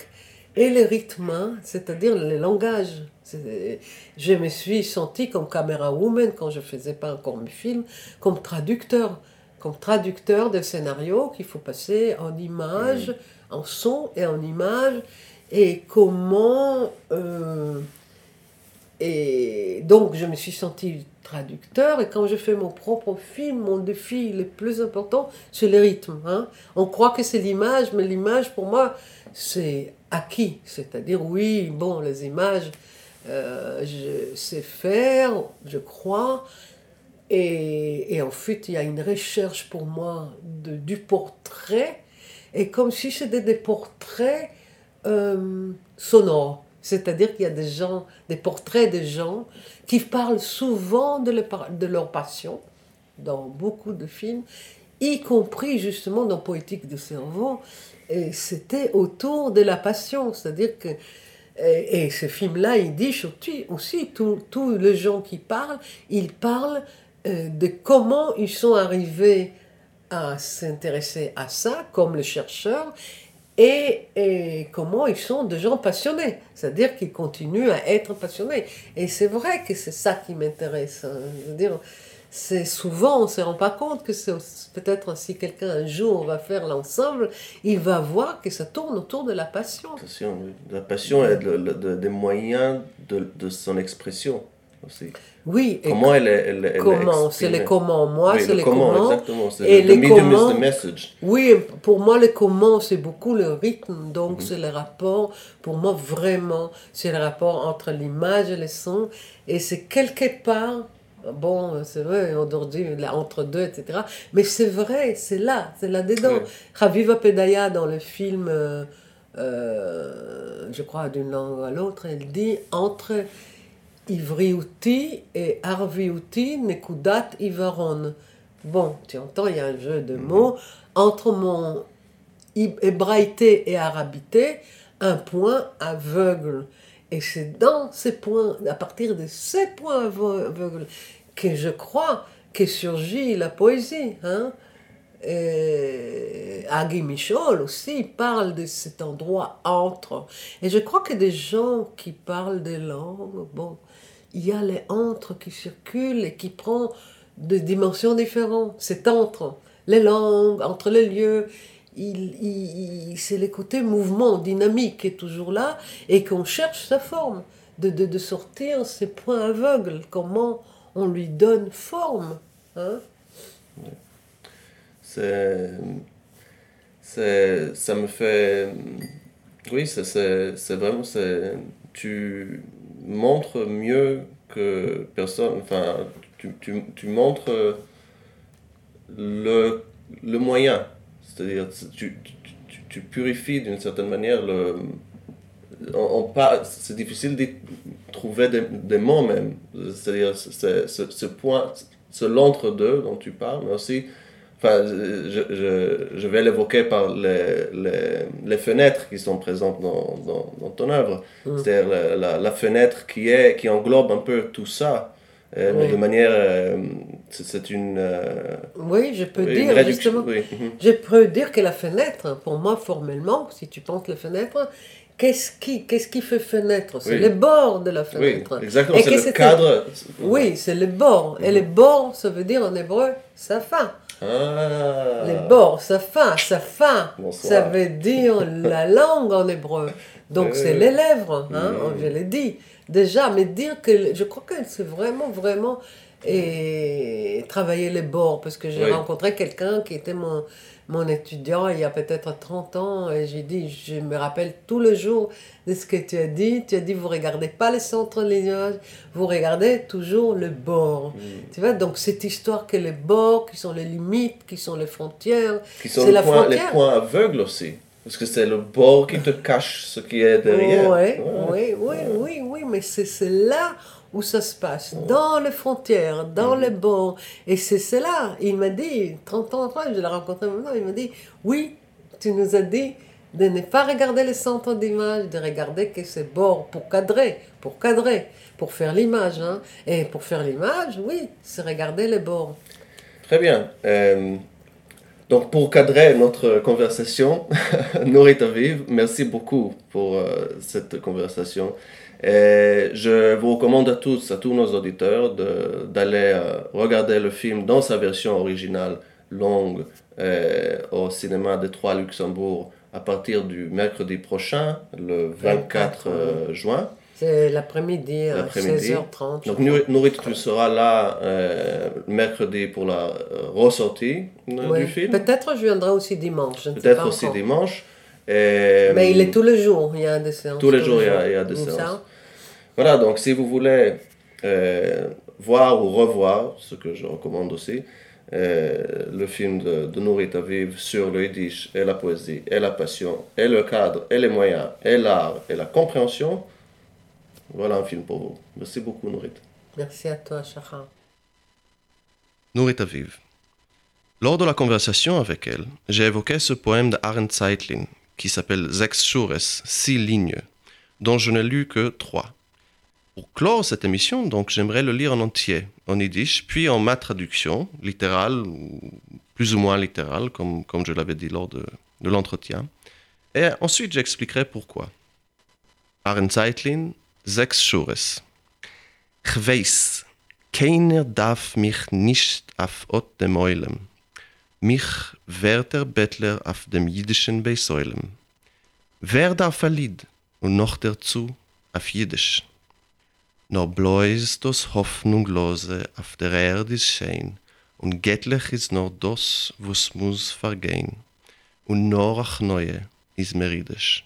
et les rythmes, c'est-à-dire les langages. C'est, je me suis sentie comme camerawoman quand je ne faisais pas encore mes films, comme traducteur, comme traducteur de scénarios qu'il faut passer en images, mmh. en son et en images, et comment... Euh, et donc je me suis sentie... traducteur, et quand je fais mon propre film, mon défi le plus important, c'est le rythme. Hein. On croit que c'est l'image, mais l'image, pour moi, c'est acquis. C'est-à-dire, oui, bon, les images, euh, je sais faire, je crois, et, et ensuite, il y a une recherche, pour moi, de, du portrait, et comme si c'était des portraits euh, sonores. C'est-à-dire qu'il y a des gens, des portraits de gens qui parlent souvent de, le, de leur passion dans beaucoup de films, y compris justement dans Poétique du cerveau, et c'était autour de la passion, c'est-à-dire que, et, et ce film-là, il dit aussi, tous les gens qui parlent, ils parlent euh, de comment ils sont arrivés à s'intéresser à ça, comme le chercheur, Et, et comment ils sont des gens passionnés, c'est-à-dire qu'ils continuent à être passionnés. Et c'est vrai que c'est ça qui m'intéresse. C'est-à-dire, c'est souvent, on ne se rend pas compte que c'est peut-être si quelqu'un un jour va faire l'ensemble, il va voir que ça tourne autour de la passion. La passion est de, de, de, des moyens de, de son expression aussi. Oui, comment elle, elle, elle comment, c'est les comment, moi, oui, c'est le les comment, comment. Exactement, c'est et le, le medium is the message. Oui, pour moi, le comment, c'est beaucoup le rythme, donc mm-hmm. c'est le rapport, pour moi, vraiment, c'est le rapport entre l'image et le son, et c'est quelque part, bon, c'est vrai, aujourd'hui, entre deux, et cetera, mais c'est vrai, c'est là, c'est là-dedans. Oui. Raviva Pedaya, dans le film, euh, euh, je crois, d'une langue à l'autre, elle dit, entre... Ivriouti et Arviouti Nekudat Ivaron. Bon, tu entends, il y a un jeu de mots. Entre mon hébraïté et arabité, un point aveugle. Et c'est dans ces points, à partir de ces points aveugles, que je crois que surgit la poésie. Hein? Et Agi Mishol aussi parle de cet endroit entre. Et je crois que des gens qui parlent des langues, bon, il y a les entre qui circulent et qui prennent des dimensions différentes. C'est entre les langues, entre les lieux. Il, il, c'est le côté mouvement, dynamique qui est toujours là et qu'on cherche sa forme, de, de, de sortir ces points aveugles, comment on lui donne forme. Hein? Ouais. C'est, c'est, ça me fait Oui, ça, c'est, c'est vraiment, c'est, tu montres mieux que personne, enfin, tu, tu, tu montres le, le moyen, c'est-à-dire tu, tu, tu purifies d'une certaine manière le... On, on parle, c'est difficile de trouver des, des mots même, c'est-à-dire c'est, c'est, ce point, ce l'entre-deux dont tu parles, mais aussi, enfin, je, je, je vais l'évoquer par les, les, les fenêtres qui sont présentes dans, dans, dans ton œuvre, mm. c'est-à-dire la, la, la fenêtre qui, est, qui englobe un peu tout ça, euh, oui. mais de manière, euh, c'est, c'est une... Euh, oui, je peux une dire, réduction, justement, oui. je peux dire que la fenêtre, pour moi, formellement, si tu penses la fenêtre, Qu'est-ce qui, qu'est-ce qui fait fenêtre? C'est oui. les bords de la fenêtre. Oui, exactement, et c'est le c'était... cadre. Oui, c'est les bords. Mm-hmm. Et les bords, ça veut dire en hébreu, safa. Ah. Les bords, safa, safa. Bonsoir. Ça veut dire la langue en hébreu. Donc euh... c'est les lèvres, hein, mm-hmm. je l'ai dit déjà. Mais dire que, je crois que c'est vraiment, vraiment et... travailler les bords. Parce que j'ai oui. rencontré quelqu'un qui était mon... Mon étudiant, il y a peut-être trente ans, et j'ai dit, je me rappelle tous les jours de ce que tu as dit. Tu as dit, vous ne regardez pas le centre des nuages, vous regardez toujours le bord. Mmh. Tu vois, donc cette histoire que les bords, qui sont les limites, qui sont les frontières, qui sont c'est le la point, frontière. Les points aveugles aussi, parce que c'est le bord qui te cache ce qui est derrière. Ouais, ouais. Oui, oui, ouais. oui, oui, mais c'est, c'est là où ça se passe, dans les frontières, dans mmh. les bords. Et c'est cela. Il m'a dit, trente ans après, je l'ai rencontré maintenant, il m'a dit, oui, tu nous as dit de ne pas regarder les centres d'image, de regarder que ces bords pour cadrer, pour cadrer, pour faire l'image. Hein. Et pour faire l'image, oui, c'est regarder les bords. Très bien. Euh, donc, pour cadrer notre conversation, Nurith Aviv, merci beaucoup pour euh, cette conversation. Et je vous recommande à tous, à tous nos auditeurs, de, d'aller euh, regarder le film dans sa version originale longue euh, au cinéma des Trois Luxembourg à partir du mercredi prochain, le vingt-quatre euh, juin. C'est l'après-midi, à seize heures trente. Donc Nurith, tu seras là euh, mercredi pour la ressortie euh, oui. du film. Peut-être je viendrai aussi dimanche, je ne sais pas encore. Peut-être aussi dimanche. Et, mais il est tous les jours, il y a des séances. Tous les tous jours, les il, y a, il y a des séances. Séance. Voilà, donc si vous voulez euh, voir ou revoir, ce que je recommande aussi, euh, le film de, de Nurith Aviv sur le Yiddish et la poésie et la passion et le cadre et les moyens et l'art et la compréhension, voilà un film pour vous. Merci beaucoup, Nurith. Merci à toi, Shahar. Nurith Aviv. Lors de la conversation avec elle, j'ai évoqué ce poème de Aaron Zeitlin, qui s'appelle Sechs Schures, six lignes, dont je n'ai lu que trois. Pour clore cette émission, donc, j'aimerais le lire en entier, en yiddish, puis en ma traduction, littérale ou plus ou moins littérale, comme, comme je l'avais dit lors de, de l'entretien. Et ensuite, j'expliquerai pourquoi. Aaron Zeitlin, Sechs Schures. Ich weiß, keiner darf mich nicht auf Ot dem Eulen. Mich wird der Bettler auf dem jüdischen Beisäulem. Wer darf ein Lied und noch dazu auf Jiddisch. Nur bloß das Hoffnunglose auf der Erde ist schein und göttlich ist nur das, was muss vergehen. Und nur auch Neue ist meridisch.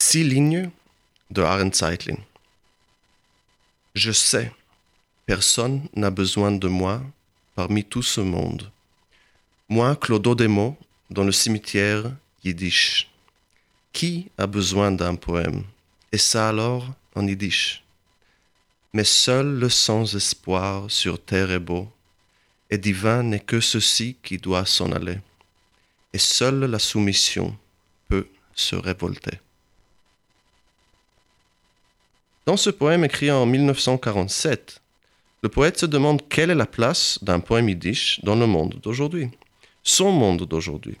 Six lignes de Aaron Zeitlin. Je sais, personne n'a besoin de moi parmi tout ce monde. Moi, Clodo Desmaux, dans le cimetière yiddish. Qui a besoin d'un poème? Et ça alors en yiddish. Mais seul le sans espoir sur terre est beau, et divin n'est que ceci qui doit s'en aller. Et seule la soumission peut se révolter. Dans ce poème écrit en dix-neuf cent quarante-sept, le poète se demande quelle est la place d'un poème yiddish dans le monde d'aujourd'hui, son monde d'aujourd'hui.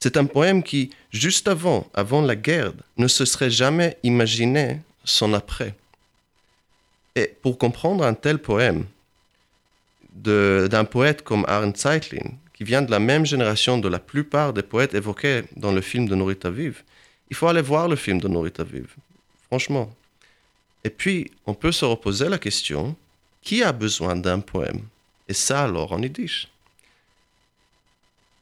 C'est un poème qui, juste avant, avant la guerre, ne se serait jamais imaginé son après. Et pour comprendre un tel poème de, d'un poète comme Aaron Zeitlin, qui vient de la même génération de la plupart des poètes évoqués dans le film de Nurith Aviv, il faut aller voir le film de Nurith Aviv, franchement. Et puis, on peut se reposer la question, qui a besoin d'un poème? Et ça alors en yiddish.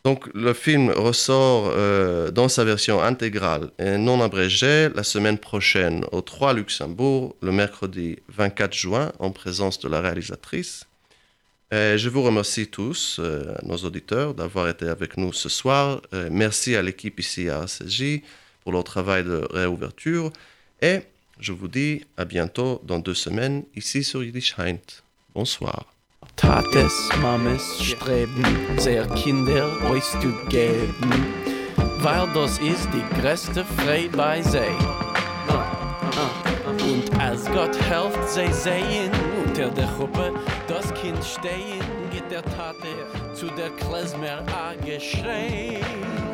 Donc le film ressort euh, dans sa version intégrale et non abrégée la semaine prochaine aux Trois Luxembourg, le mercredi vingt-quatre juin, en présence de la réalisatrice. Et je vous remercie tous, euh, nos auditeurs, d'avoir été avec nous ce soir. Euh, merci à l'équipe ici à R C J pour leur travail de réouverture. Et je vous dis à bientôt dans deux semaines ici sur Yiddish Heint. Bonsoir. Tates, Mames streben, sehr Kinder euch zu geben, weil das ist die größte Freude bei sei. Und als Gott helft, sei sehen, unter der Gruppe das Kind stehen, geht der Tate zu der Klezmer angeschrien.